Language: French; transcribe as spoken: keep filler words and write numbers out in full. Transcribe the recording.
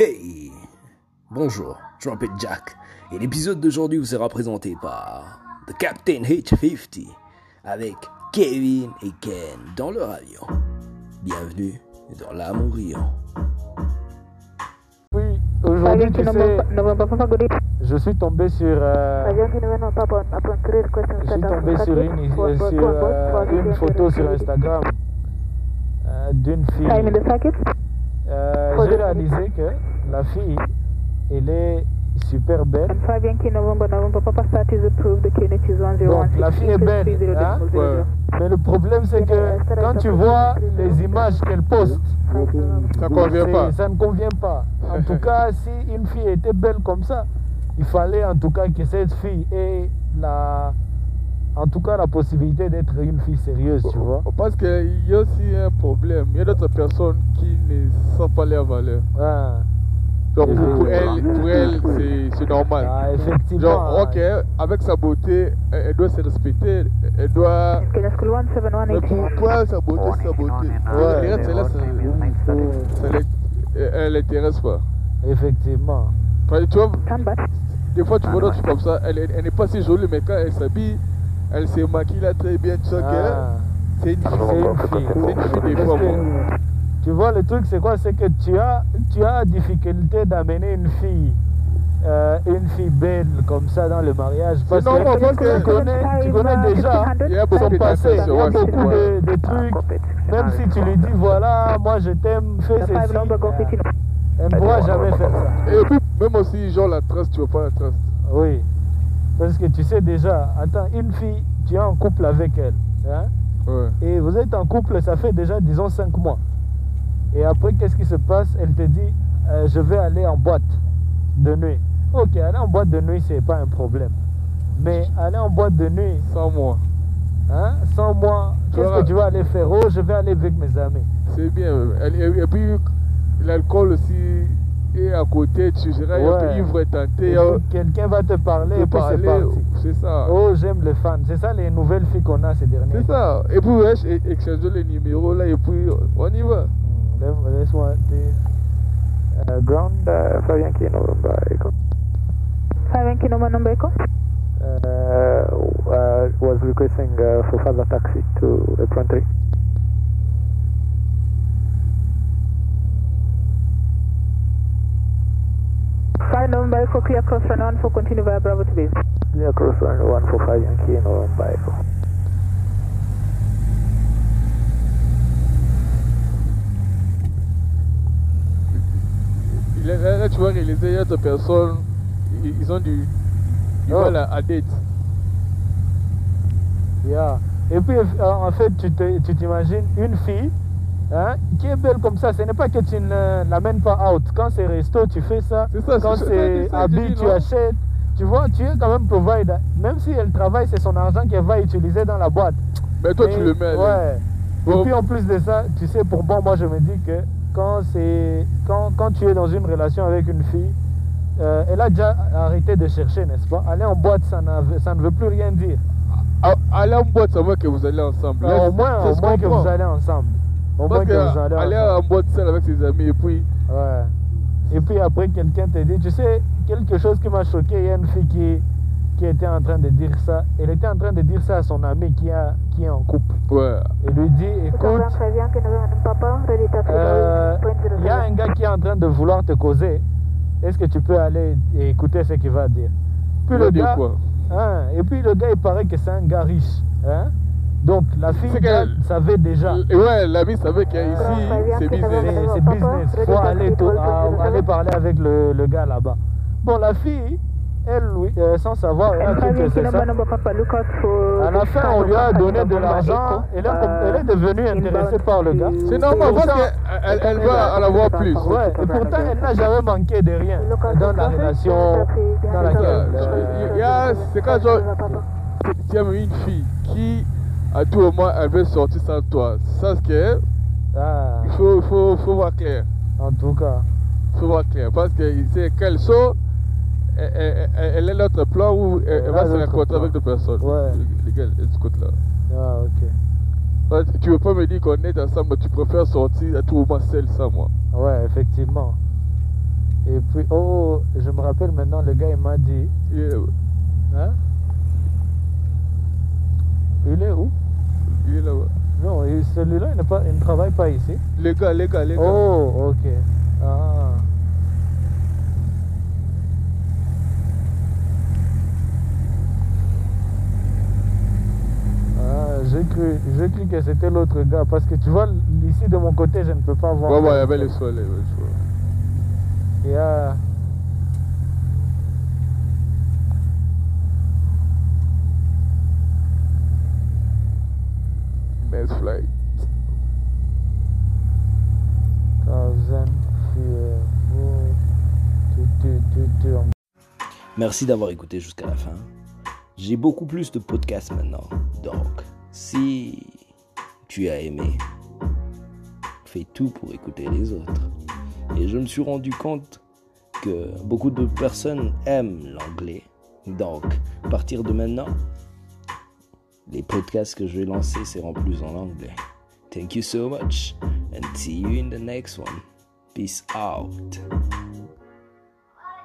Hey, bonjour, Trumpet Jack, et l'épisode d'aujourd'hui vous sera présenté par The Captain H cinquante avec Kevin et Ken dans leur avion. Bienvenue dans l'âme riant. Oui, aujourd'hui tu sais, je suis tombé sur, euh, je suis tombé sur, une, sur euh, une photo sur Instagram euh, d'une fille. Euh, j'ai réalisé que la fille, elle est super belle. Donc la fille est belle, hein? Ouais. Mais le problème c'est que quand tu vois les images qu'elle poste, ça, convient pas. ça ne convient pas. En tout cas, si une fille était belle comme ça, il fallait en tout cas que cette fille ait la... En tout cas, la possibilité d'être une fille sérieuse, tu vois. Parce qu'il y a aussi un problème. Il y a d'autres personnes qui ne savent pas leur valeur. Ah. Genre, pour elle, pour elle, c'est, c'est normal. Ah, effectivement. Genre, ok, avec sa beauté, elle doit se respecter. Elle doit. Mais pour elle, sa beauté, c'est sa beauté. Ouais. Ouais. Celle-là, ça, elle l'intéresse pas. Effectivement. Enfin, tu vois, des fois, tu vois d'autres comme ça. Elle, elle, elle n'est pas si jolie, mais quand elle s'habille, elle se maquille là très bien, tu sais ah. que c'est une fille, c'est une fille, c'est une fille des fois. Tu vois, le truc c'est quoi? C'est que tu as, tu as difficulté d'amener une fille, euh, une fille belle comme ça dans le mariage. Parce non, que, non, parce que tu, connais, tu connais déjà son passé, il y a beaucoup de, de trucs. Même si tu lui dis voilà, moi je t'aime, fais ceci. Elle ne pourra jamais faire ça. Et puis, même aussi, genre la trace, tu veux pas la trace. Oui. Parce que tu sais déjà, attends, une fille, tu es en couple avec elle. Hein? Ouais. Et vous êtes en couple, ça fait déjà, disons, cinq mois. Et après, qu'est-ce qui se passe? Elle te dit, euh, je vais aller en boîte de nuit. Ok, aller en boîte de nuit, c'est pas un problème. Mais aller en boîte de nuit... Sans moi. Hein? Sans moi, qu'est-ce que tu vas aller faire? Oh, je vais aller avec mes amis. C'est bien. Et puis, l'alcool aussi... Et à côté, tu seras ouais. un peu ivre et tenté. Euh, Quelqu'un va te parler et puis c'est parti. C'est ça. Oh, j'aime les fans. C'est ça les nouvelles filles qu'on a ces dernières. C'est ça. Et puis, wesh, échangeons les numéros là et puis on y va. Hmm, laisse-moi dire. Uh, ground, uh, Fabien Kinomba Eko. Fabien Kinomba Eko? Was requesting uh, for further taxi to the country. Five November Echo, clear cross run one for continue via Bravo to base. Clear cross run one for five Yankee November Echo. Là tu vois réaliser, il y a d'autres personnes, ils ont du... Ils oh. vont à, à date. Yeah. Et puis en fait tu te, tu t'imagines une fille, hein, qui est belle comme ça, ce n'est pas que tu ne l'amènes pas out. Quand c'est resto, tu fais ça. C'est ça quand c'est habit, tu achètes. Tu vois, tu es quand même provider. Même si elle travaille, c'est son argent qu'elle va utiliser dans la boîte. Mais toi, et, tu le mets. Ouais. Bon. Et puis en plus de ça, tu sais, pour moi, moi je me dis que quand, c'est, quand, quand tu es dans une relation avec une fille, euh, elle a déjà arrêté de chercher, n'est-ce pas? Aller en boîte, ça, ça ne veut plus rien dire. À, aller en boîte, ça veut que vous allez ensemble. Là, au moins, au moins que vous allez ensemble. Parce qu'aller en boîte seule avec ses amis et puis... Ouais. Et puis après quelqu'un te dit, tu sais, quelque chose qui m'a choqué, il y a une fille qui, qui était en train de dire ça. Elle était en train de dire ça à son ami qui, a, qui est en couple. Ouais. Elle lui dit, écoute, euh, il y a un gars qui est en train de vouloir te causer. Est-ce que tu peux aller écouter ce qu'il va dire? Puis il le gars, quoi? Hein, et puis le gars, il paraît que c'est un gars riche. Hein? Donc la fille savait déjà. Ouais, la fille savait qu'ici c'est business. C'est business. Il faut aller, tôt, à, aller parler avec le, le gars là-bas. Bon, la fille, elle, lui, euh, sans savoir, elle a que c'est ça. À la fin, on lui a donné de l'argent. Elle, elle est devenue intéressée par le gars. C'est normal parce qu'elle elle va en avoir plus. Ouais, et pourtant, elle n'a jamais manqué de rien dans la relation dans laquelle. Euh, c'est quand genre, tu aimes une fille qui. À tout moment, elle veut sortir sans toi. C'est ça ce qu'elle est. Ah. Il faut, faut, faut voir clair. En tout cas. Il faut voir clair. Parce que c'est qu'elle sort, elle, elle, elle est l'autre plan où elle, elle va se rencontrer plan. Avec d'autres personnes. Ouais. Lesquelles elle se côté là. Ah, ok. Parce que tu veux pas me dire qu'on est ensemble, mais tu préfères sortir à tout moment seule sans moi. Ouais, effectivement. Puis, oh, je me rappelle maintenant, le gars, il m'a dit... Yeah. Hein? Il est où? Il est là-bas. Non, celui-là, il, il ne travaille pas ici. Les gars, les gars, les gars. Oh, ok. Ah. J'ai cru, j'ai cru que c'était l'autre gars, parce que tu vois, ici de mon côté, je ne peux pas voir. Ouais, ouais, il y avait le soleil, ouais, tu vois. Et, euh... Best flight. Merci d'avoir écouté jusqu'à la fin. J'ai beaucoup plus de podcasts maintenant, donc... Si tu as aimé, fais tout pour écouter les autres. Et je me suis rendu compte que beaucoup de personnes aiment l'anglais. Donc, à partir de maintenant, les podcasts que je vais lancer seront plus en anglais. Thank you so much and see you in the next one. Peace out.